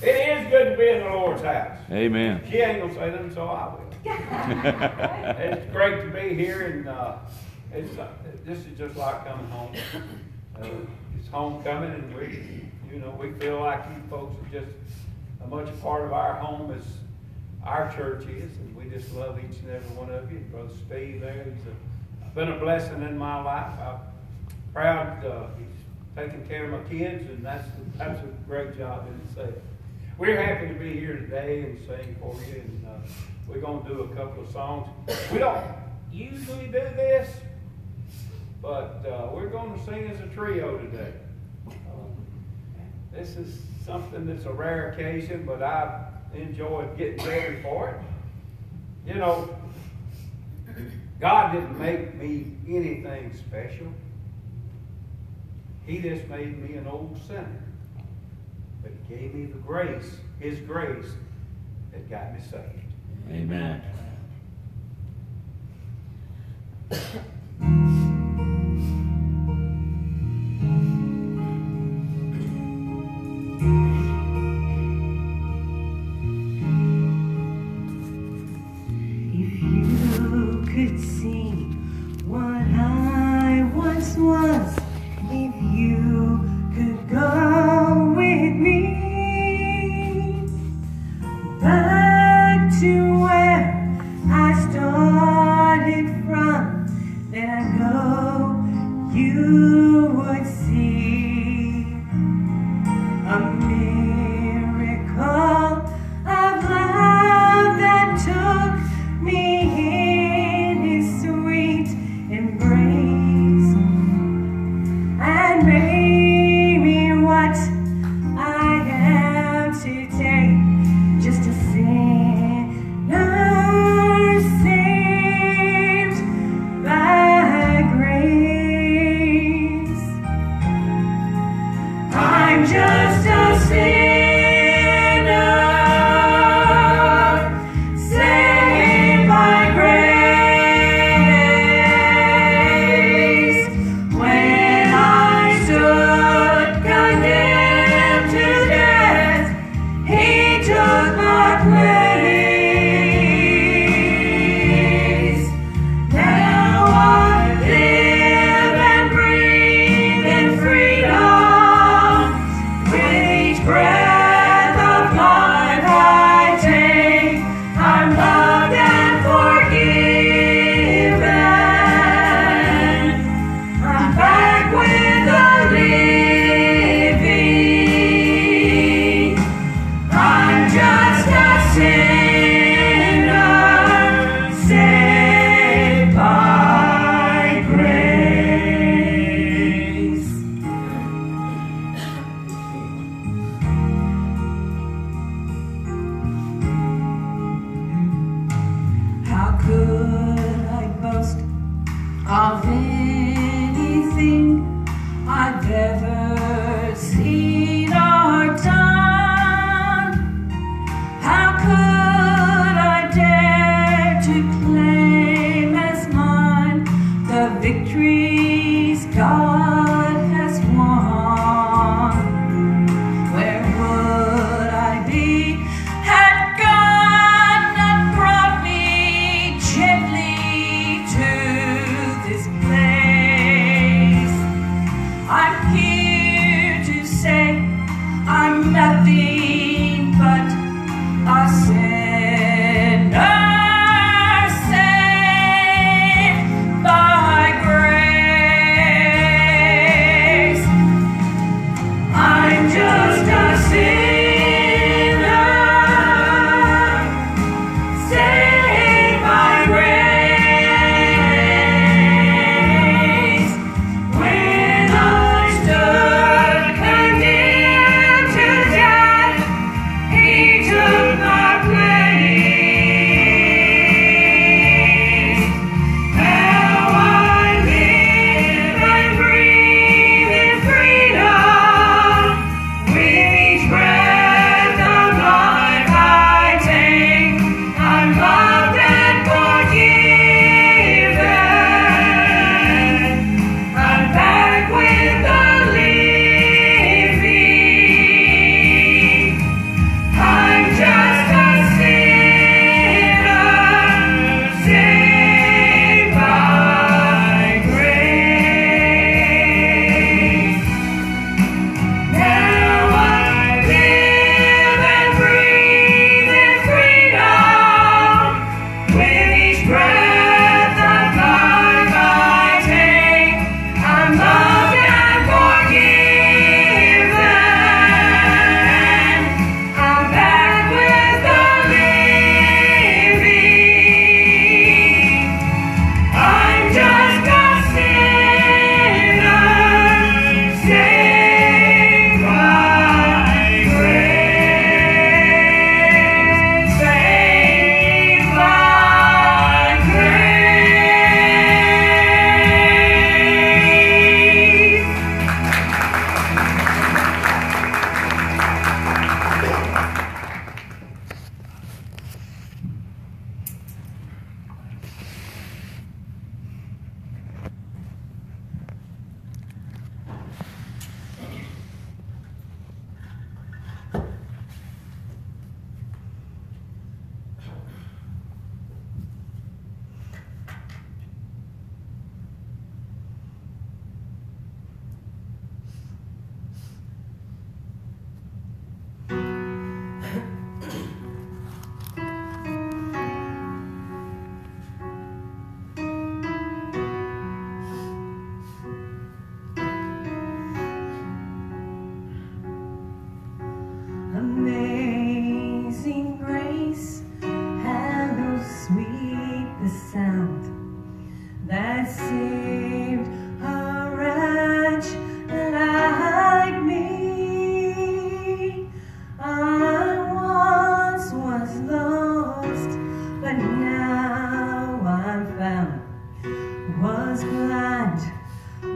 It is good to be in the Lord's house. Amen. She ain't going to say them, so I will. It's great to be here, and this is just like coming home. It's homecoming, and we feel like you folks are just as much a part of our home as our church is, and we just love each and every one of you. Brother Steve there, he's been a blessing in my life. I'm proud he's taking care of my kids, and that's a great job in itself. We're happy to be here today and sing for you, and we're going to do a couple of songs. We don't usually do this, but we're going to sing as a trio today. This is something that's a rare occasion, but I've enjoyed getting ready for it. You know, God didn't make me anything special. He just made me an old sinner. But He gave me the grace, His grace, that got me saved. Amen.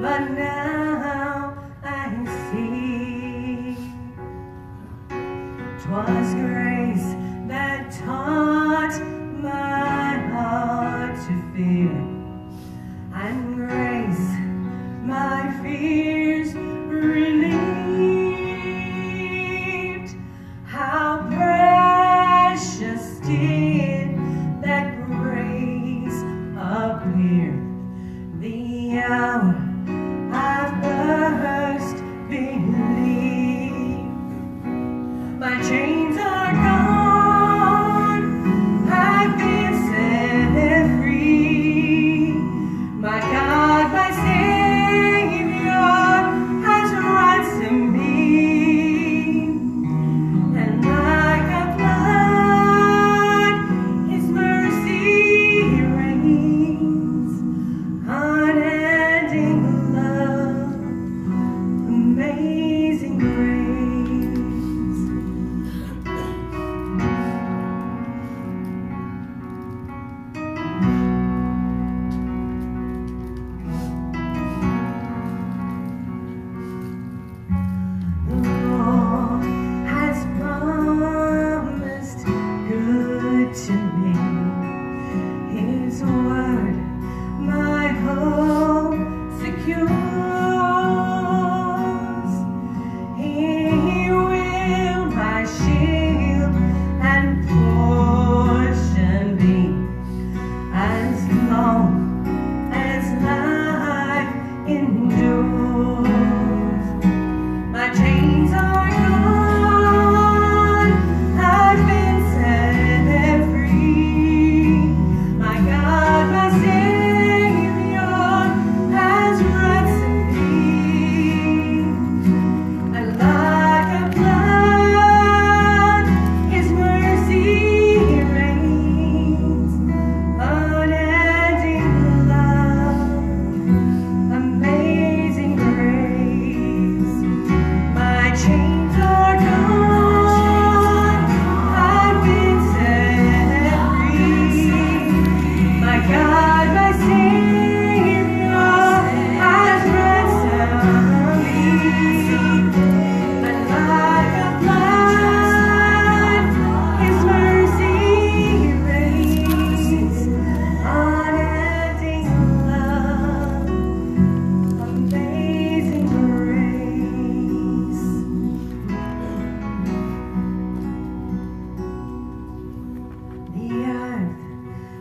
but now I see 'twas grace that taught my heart to fear, and grace my fears relieved. How precious did that grace appear, the hour I first believed. My chains are gone, I've been set free. My God, my Savior, has ransomed me, and like a flood, His mercy reigns. Unending love, amazing grace. To me, His word, my hope secures. He will my shield and portion be, as long as life endures. My chains are gone.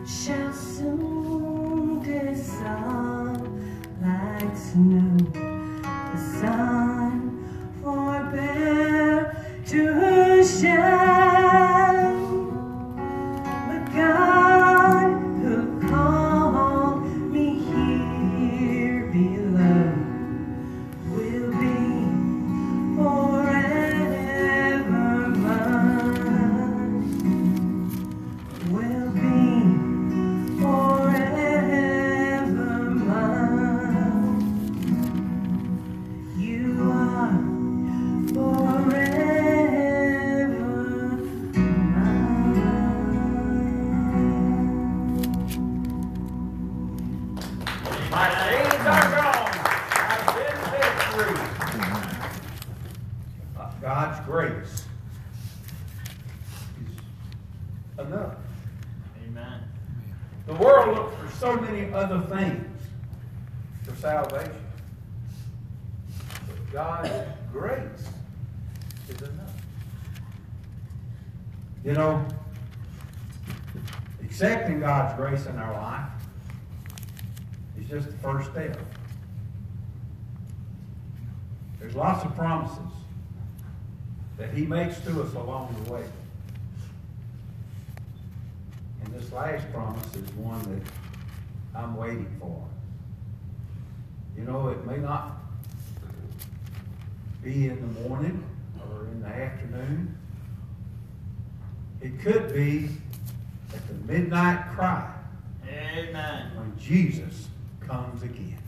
Shall soon dissolve like snow, the sun forbear to shine. But God, who called me here below, will be forever mine, will be my chains are gone. I've been set free. God's grace is enough. Amen. The world looks for so many other things for salvation, but God's grace is enough. You know, accepting God's grace in our life, it's just the first step. There's lots of promises that He makes to us along the way. And this last promise is one that I'm waiting for. You know, it may not be in the morning or in the afternoon. It could be at the midnight cry. Amen. When Jesus comes again.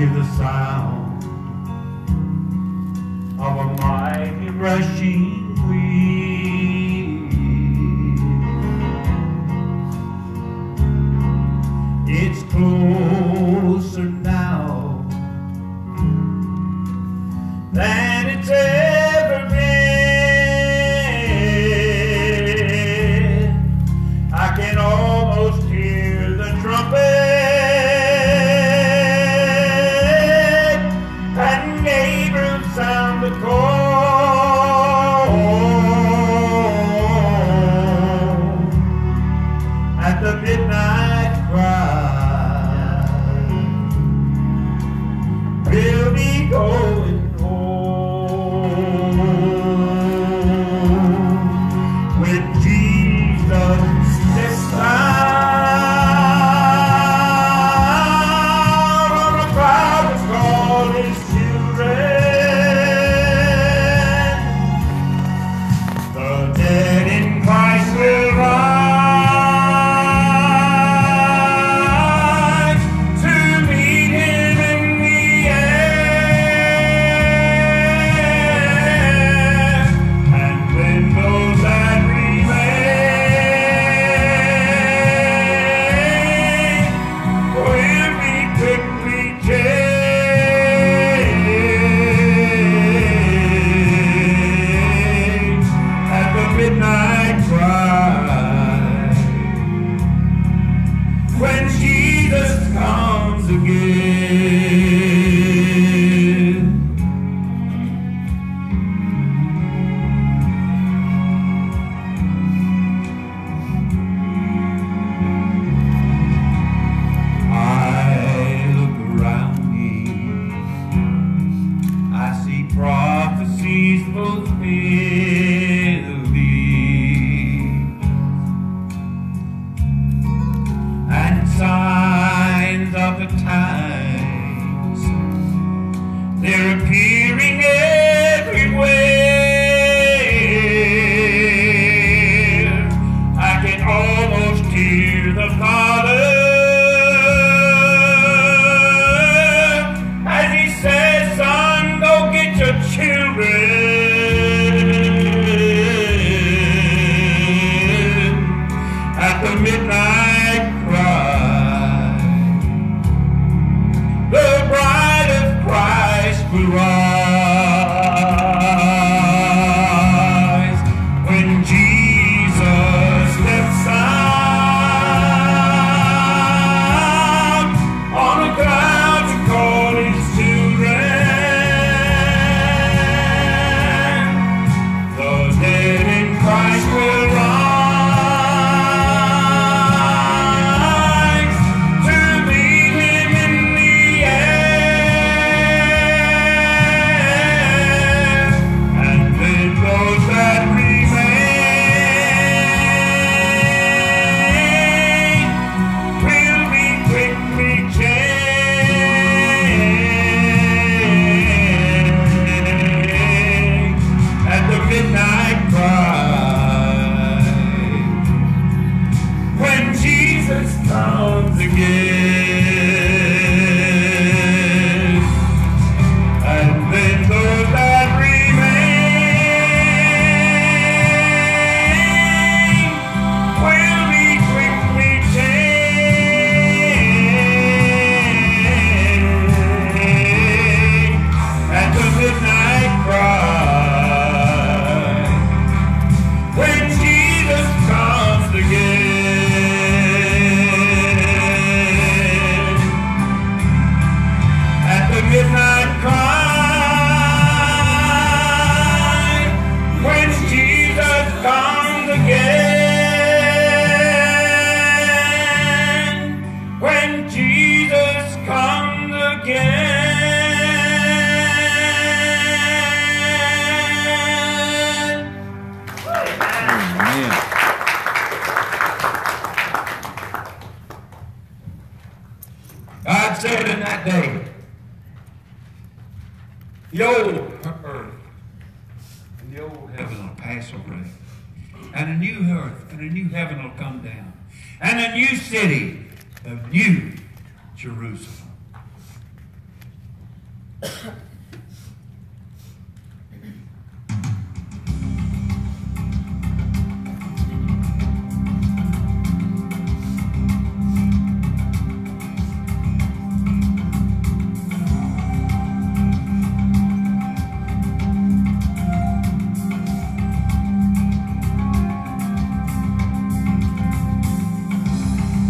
hear the sound of a mighty rushing wind. It's closer now than it's ever been. I can almost hear the trumpet.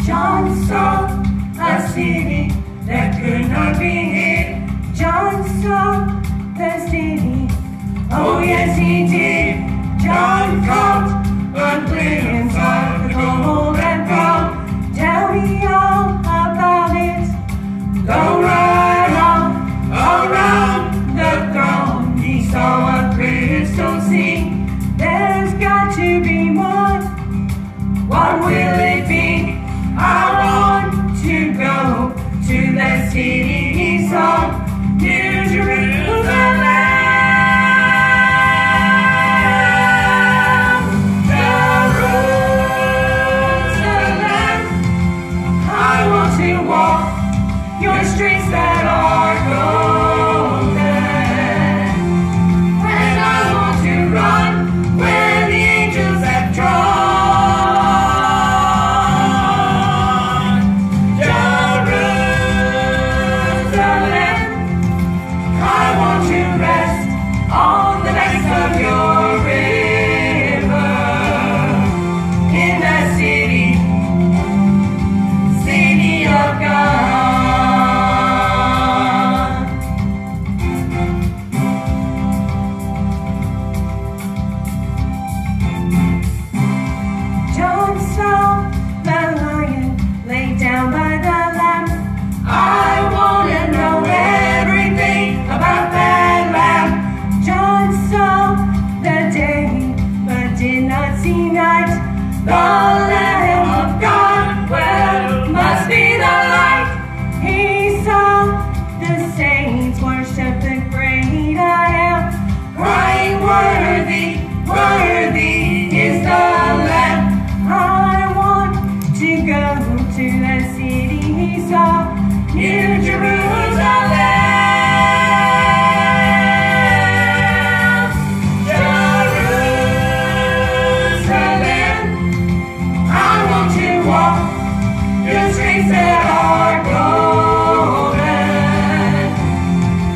John saw a city that could not be hid. John saw the city, oh yes he did. John caught a glimpse of the golden crown. Tell me all about it. Go right on, around the throne. He saw a crystal sea. There's got to be more. What will it be? I want to go to the city he saw, New Jerusalem. The roads, the land, I want to walk your streets that are golden, and I want to run where the angels have drawn. The Lamb of God, well, must be the light. He saw the saints worship the great I am, crying, worthy, worthy is the Lamb. I want to go to the city he saw, New Jerusalem. I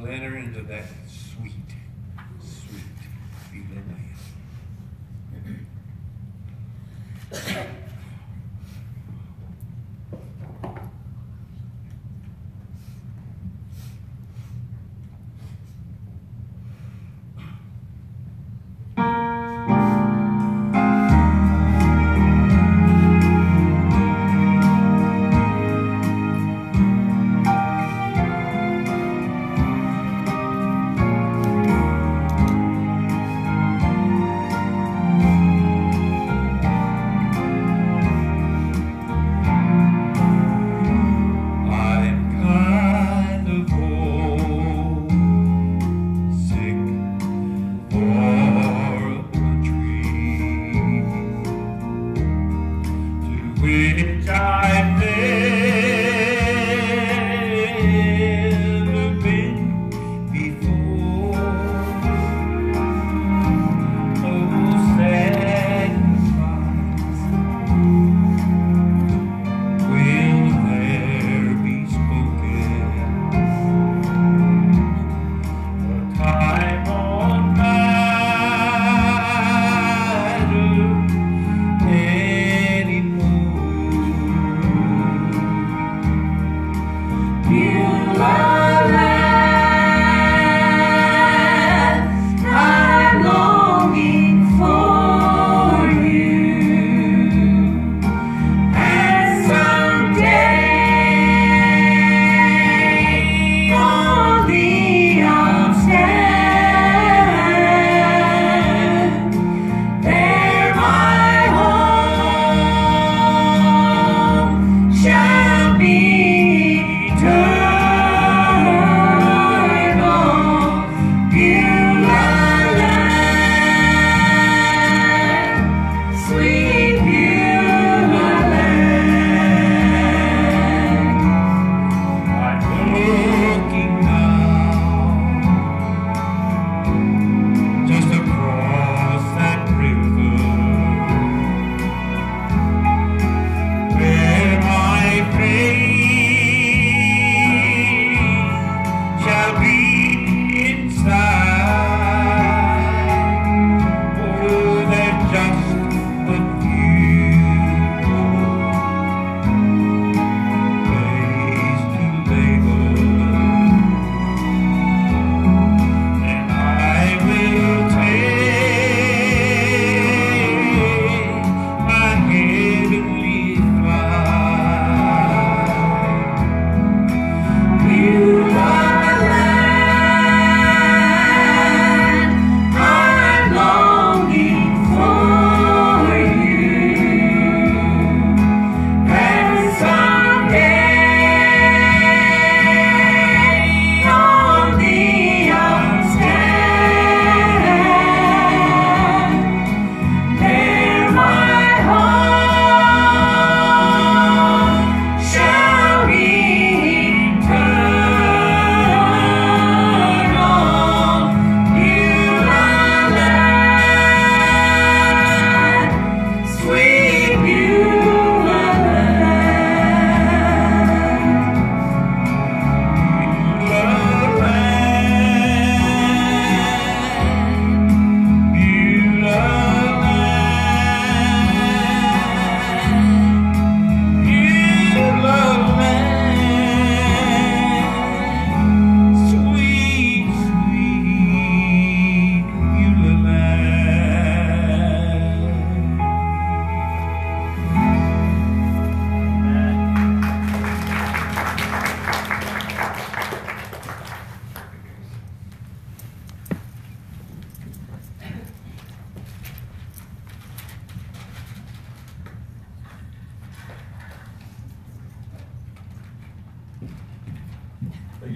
and led her into that sweet, sweet feeling land.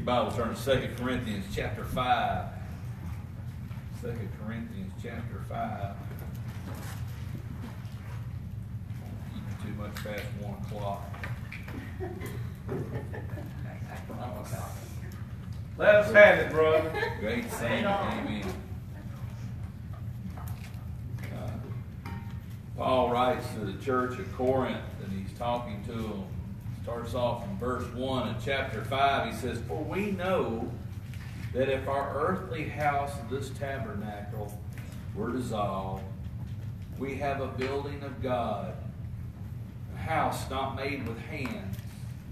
Bible, turn to 2 Corinthians chapter 5. 2 Corinthians chapter 5. Keep too much past 1 o'clock. Let us have it, brother. Great saying, amen. Paul writes to the church of Corinth, and he's talking to them. Starts off in verse 1 of chapter 5. He says, "For we know that if our earthly house, this tabernacle, were dissolved, we have a building of God, a house not made with hands,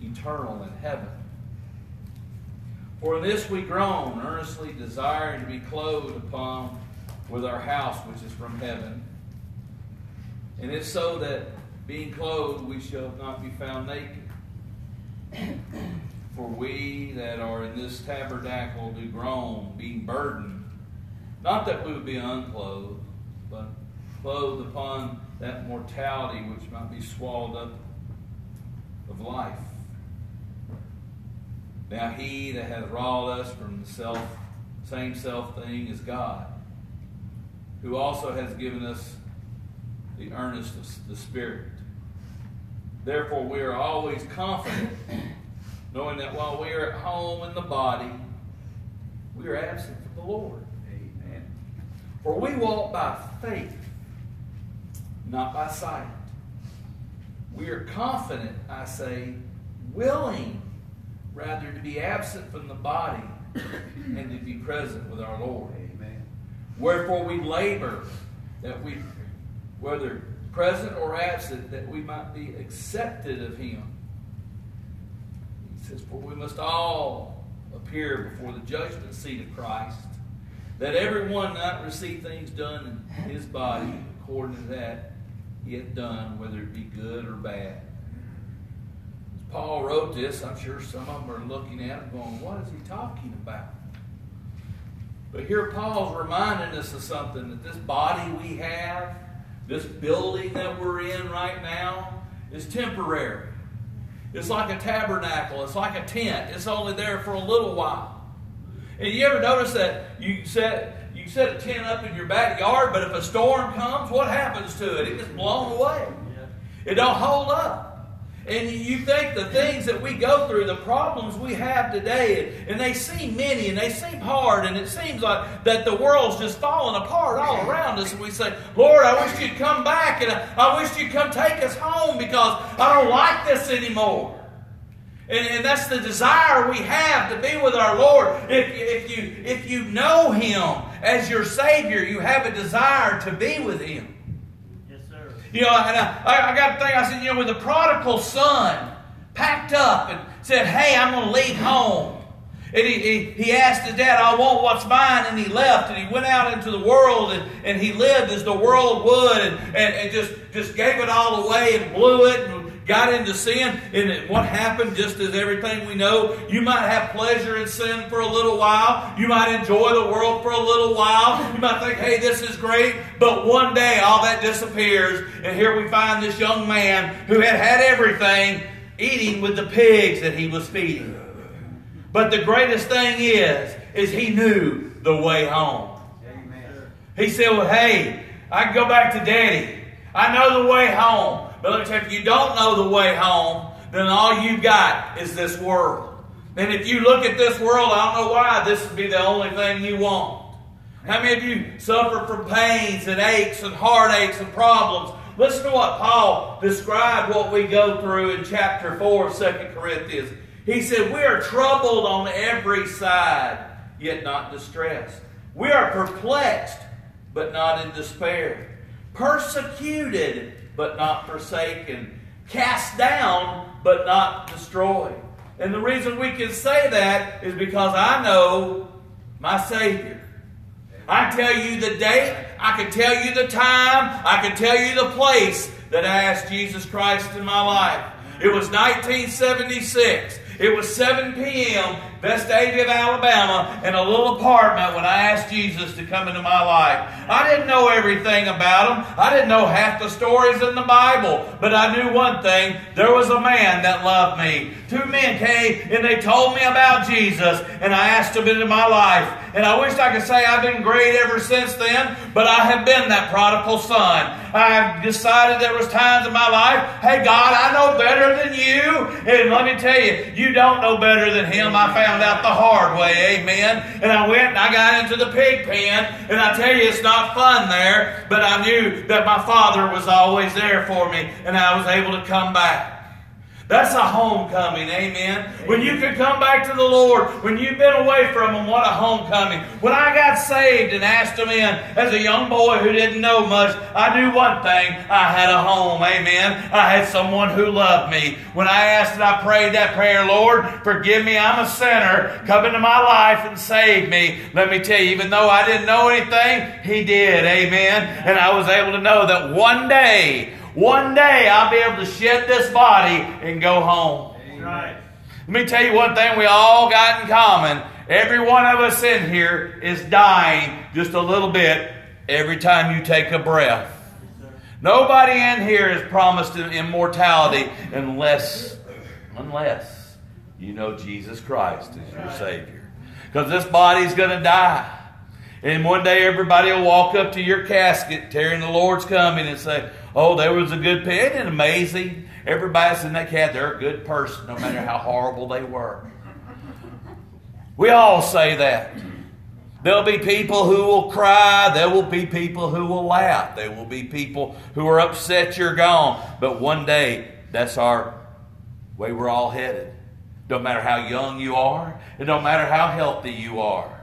eternal in heaven. For this we groan, earnestly desiring to be clothed upon with our house which is from heaven. And if so that being clothed we shall not be found naked. For we that are in this tabernacle do groan, being burdened, not that we would be unclothed, but clothed upon that mortality which might be swallowed up of life. Now he that hath wrought us from the same self thing is God, who also has given us the earnest of the Spirit. Therefore we are always confident, knowing that while we are at home in the body, we are absent from the Lord. Amen. For we walk by faith, not by sight. We are confident, I say, willing rather to be absent from the body and to be present with our Lord. Amen. Wherefore we labor, that we, whether present or absent, that we might be accepted of Him. He says, for we must all appear before the judgment seat of Christ, that everyone not receive things done in his body according to that he hath done, whether it be good or bad. As Paul wrote this, I'm sure some of them are looking at it going, what is he talking about? But here Paul's reminding us of something, that this body we have, this building that we're in right now, is temporary. It's like a tabernacle. It's like a tent. It's only there for a little while. And you ever notice that you set a tent up in your backyard, but if a storm comes, what happens to it? It gets blown away. It don't hold up. And you think the things that we go through, the problems we have today, and they seem many and they seem hard, and it seems like that the world's just falling apart all around us. And we say, Lord, I wish you'd come back, and I wish you'd come take us home because I don't like this anymore. And that's the desire we have, to be with our Lord. If you know Him as your Savior, you have a desire to be with Him. You know, and I got to think, I said, you know, when the prodigal son packed up and said, hey, I'm going to leave home. And he asked his dad, I want what's mine, and he left. And he went out into the world, and he lived as the world would, and just gave it all away and blew it and got into sin. And what happened, just as everything we know, you might have pleasure in sin for a little while. You might enjoy the world for a little while. You might think, hey, this is great. But one day all that disappears, and here we find this young man who had everything eating with the pigs that he was feeding. But the greatest thing is he knew the way home. Amen. He said, well, hey, I can go back to Daddy. I know the way home. But if you don't know the way home, then all you've got is this world. And if you look at this world, I don't know why, this would be the only thing you want. How many of you suffer from pains and aches and heartaches and problems? Listen to what Paul described what we go through in chapter 4 of 2 Corinthians. He said, we are troubled on every side, yet not distressed. We are perplexed, but not in despair. Persecuted, but not forsaken. Cast down, but not destroyed. And the reason we can say that is because I know my Savior. I can tell you the date. I can tell you the time. I can tell you the place that I asked Jesus Christ in my life. It was 1976. It was 7 p.m., Vestavia, Alabama, in a little apartment when I asked Jesus to come into my life. I didn't know everything about Him. I didn't know half the stories in the Bible. But I knew one thing. There was a man that loved me. Two men came and they told me about Jesus, and I asked Him into my life. And I wish I could say I've been great ever since then, but I have been that prodigal son. I've decided there was times in my life, hey God, I know better than you. And let me tell you, you don't know better than Him. I found out the hard way, amen. And I went and I got into the pig pen, and I tell you, it's not fun there, but I knew that my Father was always there for me, and I was able to come back. That's a homecoming, amen. When you can come back to the Lord, when you've been away from Him, what a homecoming. When I got saved and asked Him in as a young boy who didn't know much, I knew one thing, I had a home, amen. I had someone who loved me. When I asked and I prayed that prayer, Lord, forgive me, I'm a sinner. Come into my life and save me. Let me tell you, even though I didn't know anything, He did, amen. And I was able to know that one day I'll be able to shed this body and go home. Right. Let me tell you one thing we all got in common. Every one of us in here is dying just a little bit every time you take a breath. Nobody in here is promised immortality unless you know Jesus Christ is your Savior. Because this body's going to die. And one day everybody will walk up to your casket tearing the Lord's coming and say, oh, there was a good person. Isn't it amazing? Everybody's in that cat, they're a good person no matter how horrible they were. We all say that. There'll be people who will cry. There will be people who will laugh. There will be people who are upset you're gone. But one day, that's our way we're all headed. Don't matter how young you are. It don't matter how healthy you are.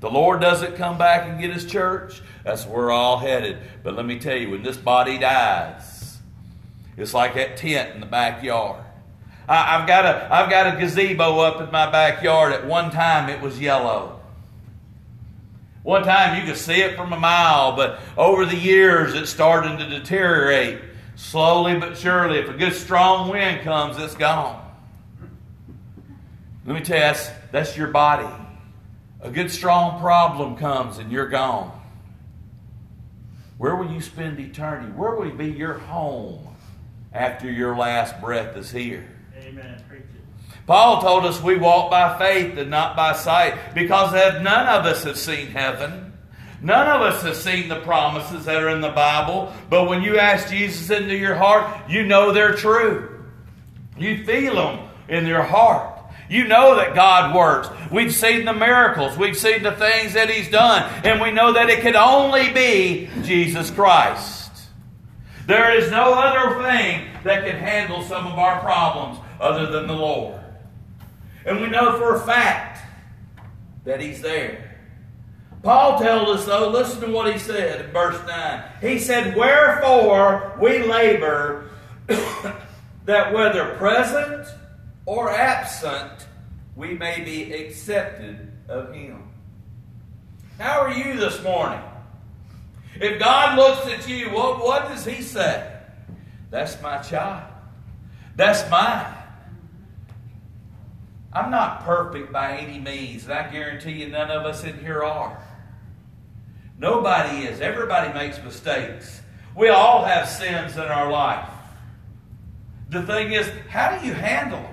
The Lord doesn't come back and get His church. That's where we're all headed. But let me tell you, when this body dies, it's like that tent in the backyard. I've got a gazebo up in my backyard. At one time, it was yellow. One time, you could see it from a mile, but over the years, it's starting to deteriorate. Slowly but surely, if a good strong wind comes, it's gone. Let me tell you, that's your body. A good strong problem comes and you're gone. Where will you spend eternity? Where will be your home after your last breath is here? Amen. Preach it. Paul told us we walk by faith and not by sight because none of us have seen heaven. None of us have seen the promises that are in the Bible. But when you ask Jesus into your heart, you know they're true. You feel them in your heart. You know that God works. We've seen the miracles. We've seen the things that He's done. And we know that it could only be Jesus Christ. There is no other thing that can handle some of our problems other than the Lord. And we know for a fact that He's there. Paul tells us, though, listen to what he said in verse 9. He said, wherefore we labor that whether present or absent, we may be accepted of Him. How are you this morning? If God looks at you, what does He say? That's my child. That's mine. I'm not perfect by any means, and I guarantee you none of us in here are. Nobody is. Everybody makes mistakes. We all have sins in our life. The thing is, how do you handle them?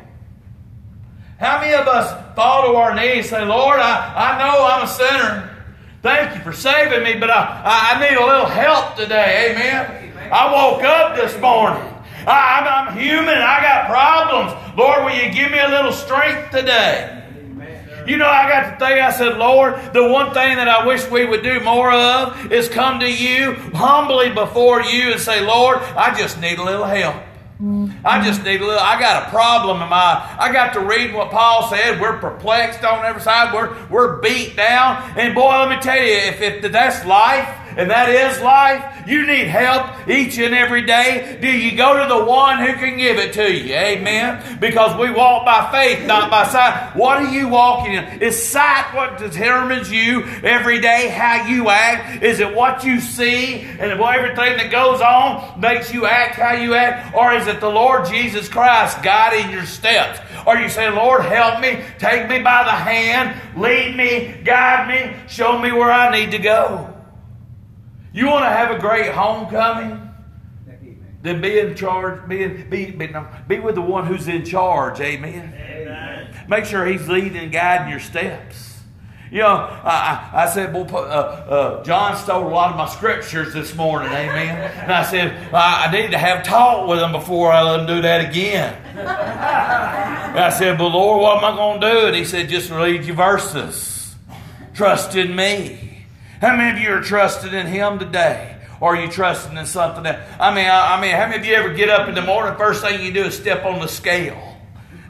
How many of us fall to our knees and say, Lord, I know I'm a sinner. Thank you for saving me, but I need a little help today. Amen? Amen. I woke up this morning. I'm human. I got problems. Lord, will you give me a little strength today? Amen. You know, I got to think, I said, Lord, the one thing that I wish we would do more of is come to you humbly before you and say, Lord, I just need a little help. I got a problem in my, I got to read what Paul said. We're perplexed on every side. We're beat down. And boy, let me tell you, if that's life, and that is life, you need help each and every day. Do you go to the one who can give it to you? Amen? Because we walk by faith, not by sight. What are you walking in? Is sight what determines you every day, how you act? Is it what you see and everything that goes on makes you act how you act? Or is it the Lord Jesus Christ guiding your steps? Are you saying, Lord, help me, take me by the hand, lead me, guide me, show me where I need to go? You want to have a great homecoming? Then be in charge. Be with the one who's in charge. Amen. Amen. Make sure he's leading and guiding your steps. You know, I said, well, John stole a lot of my scriptures this morning. Amen. And I said, I need to have talk with him before I let him do that again. And I said, well, Lord, what am I going to do? And he said, just read your verses. Trust in me. How many of you are trusting in Him today? or are you trusting in something else? I mean, how many of you ever get up in the morning, first thing you do is step on the scale?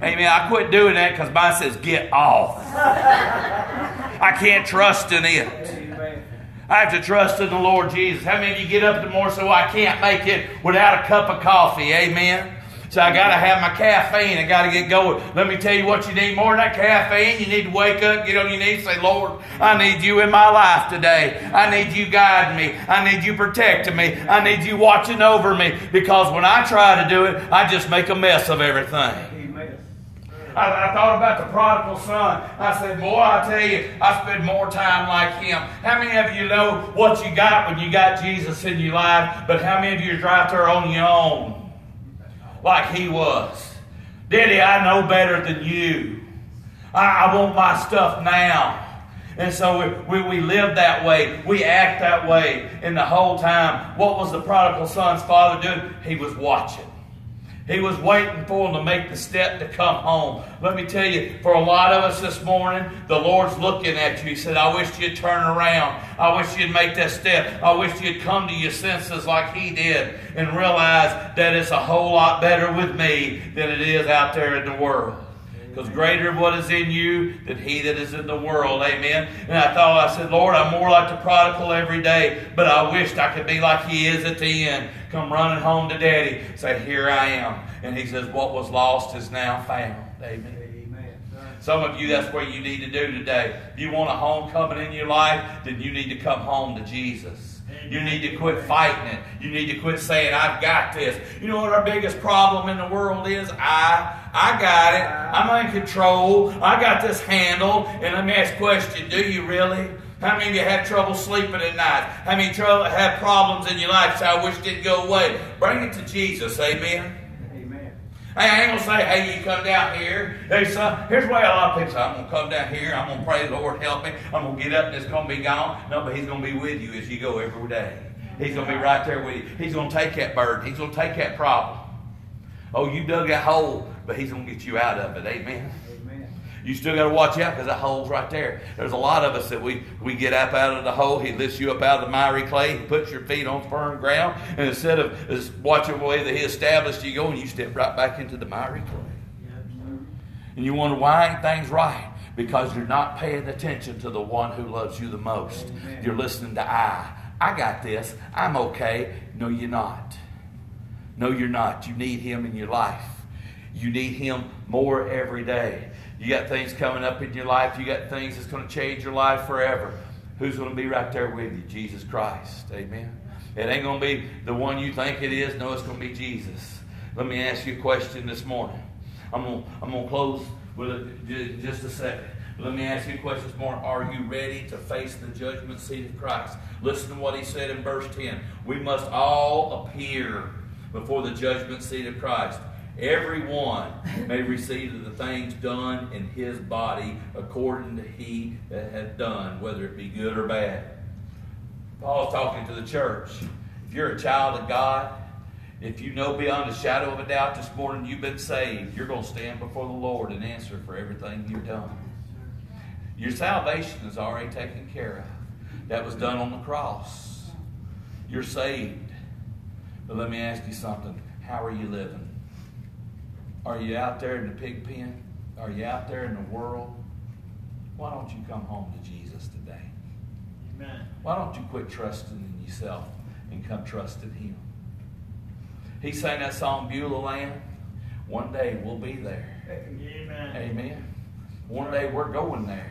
Amen. I quit doing that because mine says, get off. I can't trust in it. I have to trust in the Lord Jesus. How many of you get up in the morning and say, well, I can't make it without a cup of coffee? Amen. So I got to have my caffeine. I got to get going. Let me tell you what you need more than that caffeine. You need to wake up, get on your knees, say, Lord, I need you in my life today. I need you guiding me. I need you protecting me. I need you watching over me. Because when I try to do it, I just make a mess of everything. I thought about the prodigal son. I said, boy, I tell you, I spend more time like him. How many of you know what you got when you got Jesus in your life, but how many of you are right there on your own like he was? Daddy, I know better than you. I want my stuff now. And so we live that way. We act that way. And the whole time, what was the prodigal son's father doing? He was watching. He was waiting for him to make the step to come home. Let me tell you, for a lot of us this morning, the Lord's looking at you. He said, I wish you'd turn around. I wish you'd make that step. I wish you'd come to your senses like he did and realize that it's a whole lot better with me than it is out there in the world. Because greater what is in you than he that is in the world. Amen. And I said, Lord, I'm more like the prodigal every day, but I wished I could be like he is at the end. Come running home to Daddy. Say, here I am. And he says, what was lost is now found. Amen. Amen. Some of you, that's what you need to do today. If you want a homecoming in your life, then you need to come home to Jesus. You need to quit fighting it. You need to quit saying, I've got this. You know what our biggest problem in the world is? I got it. I'm in control. I got this handled. And let me ask a question. Do you really? How many of you have trouble sleeping at night? How many have problems in your life? So I wish it didn't go away. Bring it to Jesus. Amen. I ain't going to say, hey, you come down here. Here's why a lot of people say, I'm going to come down here. I'm going to pray, Lord, help me. I'm going to get up and it's going to be gone. No, but he's going to be with you as you go every day. He's going to be right there with you. He's going to take that burden. He's going to take that problem. Oh, you dug that hole, but he's going to get you out of it. Amen. You still got to watch out because that hole's right there. There's a lot of us that we get up out of the hole. He lifts you up out of the miry clay. He puts your feet on firm ground. And instead of just watching the way that he established you, go and you step right back into the miry clay. And you wonder why ain't things right? Because you're not paying attention to the one who loves you the most. Amen. You're listening to I got this. I'm okay. No, you're not. No, you're not. You need him in your life. You need him more every day. You got things coming up in your life. You got things that's going to change your life forever. Who's going to be right there with you? Jesus Christ. Amen. It ain't going to be the one you think it is. No, it's going to be Jesus. Let me ask you a question this morning. I'm going to close with just a second. Let me ask you a question this morning. Are you ready to face the judgment seat of Christ? Listen to what he said in verse 10. We must all appear before the judgment seat of Christ. Everyone may receive the things done in his body according to he that hath done, whether it be good or bad. Paul's talking to the church. If you're a child of God, if you know beyond a shadow of a doubt this morning you've been saved, you're going to stand before the Lord and answer for everything you've done. Your salvation is already taken care of. That was done on the cross. You're saved. But let me ask you something. How are you living? Are you out there in the pig pen? Are you out there in the world? Why don't you come home to Jesus today? Amen. Why don't you quit trusting in yourself and come trust in him? He sang that song, Beulah Land. One day we'll be there. Amen. Amen. One day we're going there.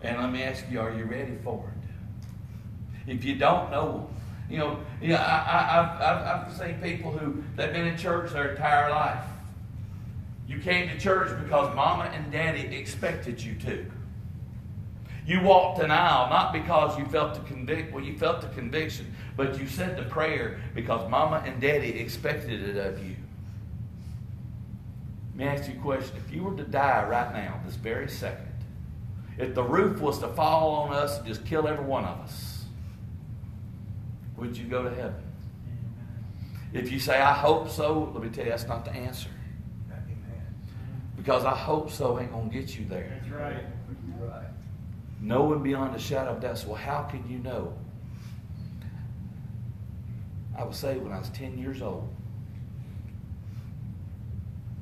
And let me ask you, are you ready for it? If you don't know, I've seen people who, they've been in church their entire life. You came to church because mama and daddy expected you to. You walked an aisle, not because you felt the conviction, but you said the prayer because mama and daddy expected it of you. Let me ask you a question. If you were to die right now, this very second, if the roof was to fall on us and just kill every one of us, would you go to heaven? If you say, I hope so, let me tell you, that's not the answer. Because I hope so ain't going to get you there. That's right. Knowing beyond a shadow of doubt. Well, how can you know? I was saved when I was 10 years old.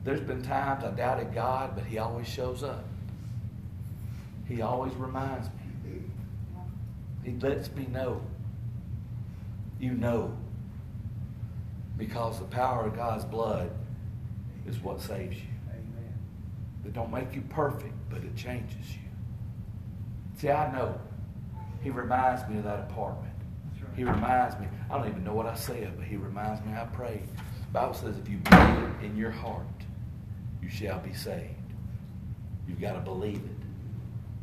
There's been times I doubted God, but He always shows up. He always reminds me. He lets me know. You know. Because the power of God's blood is what saves you. Amen. It don't make you perfect, but it changes you. See, I know. He reminds me of that apartment. Right. He reminds me. I don't even know what I said, but He reminds me I prayed. The Bible says if you believe it in your heart, you shall be saved. You've got to believe it.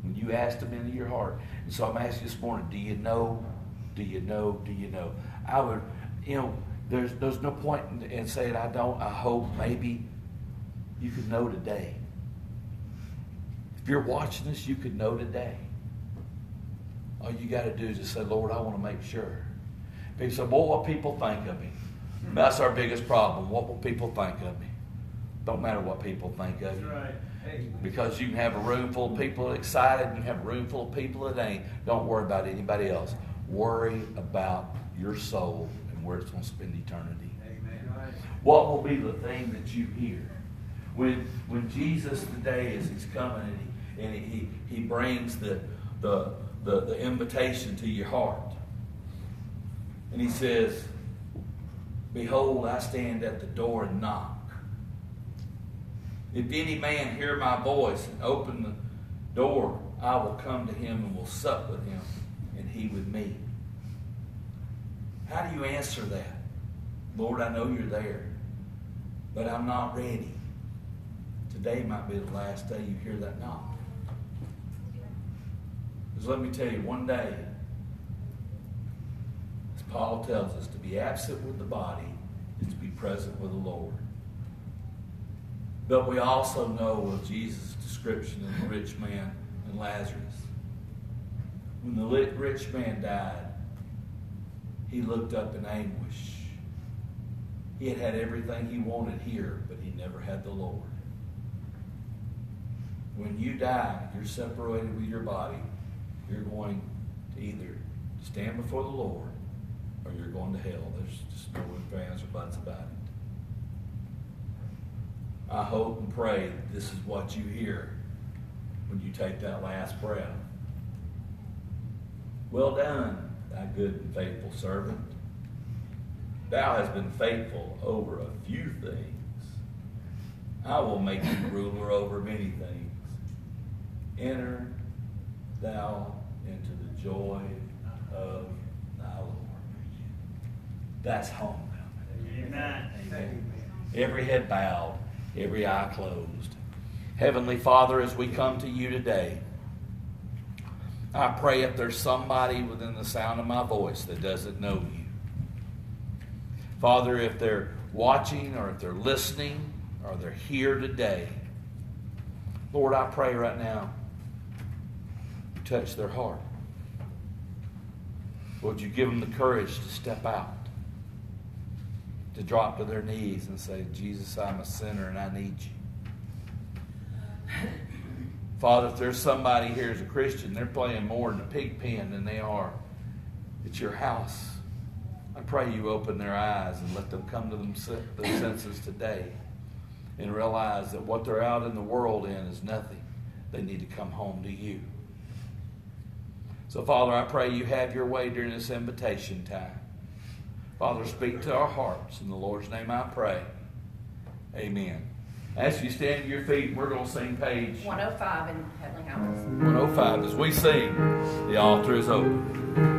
When you ask Him into your heart. And so I'm asking this morning, do you know? Do you know? Do you know? I would, you know, there's no point in saying I don't. I hope maybe you could know today. If you're watching this, you could know today. All you got to do is just say, Lord, I want to make sure. People say, well, what people think of me. That's our biggest problem. What will people think of me? Don't matter what people think of you. Right. Because you can have a room full of people excited, and you can have a room full of people that ain't. Don't worry about anybody else. Worry about your soul and where it's going to spend eternity. Amen. Right. What will be the thing that you hear? When Jesus today is He's coming and he brings the invitation to your heart. And He says, behold, I stand at the door and knock. If any man hear my voice and open the door, I will come to him and will sup with him, and he with me. How do you answer that? Lord, I know you're there, but I'm not ready. Today might be the last day you hear that knock. Because let me tell you, one day, as Paul tells us, to be absent with the body is to be present with the Lord. But we also know of Jesus' description of the rich man and Lazarus. When the rich man died, he looked up in anguish. He had had everything he wanted here, but he never had the Lord. When you die, you're separated with your body. You're going to either stand before the Lord or you're going to hell. There's just no ifs, ands, or buts about it. I hope and pray that this is what you hear when you take that last breath. Well done, thy good and faithful servant. Thou hast been faithful over a few things. I will make thee ruler over many things. Enter thou into the joy of thy Lord. That's homecoming. Amen. Amen. Every head bowed. Every eye closed. Heavenly Father, as we come to you today, I pray if there's somebody within the sound of my voice that doesn't know you. Father, if they're watching or if they're listening or they're here today, Lord, I pray right now you touch their heart. Lord, you give them the courage to step out, to drop to their knees and say, Jesus, I'm a sinner and I need you. Father, if there's somebody here as a Christian, they're playing more in the pig pen than they are at your house. I pray you open their eyes and let them come to their senses today and realize that what they're out in the world in is nothing. They need to come home to you. So, Father, I pray you have your way during this invitation time. Father, speak to our hearts. In the Lord's name I pray. Amen. As you stand to your feet, we're going to sing page 105 in Heavenly Hours. 105. As we sing, the altar is open.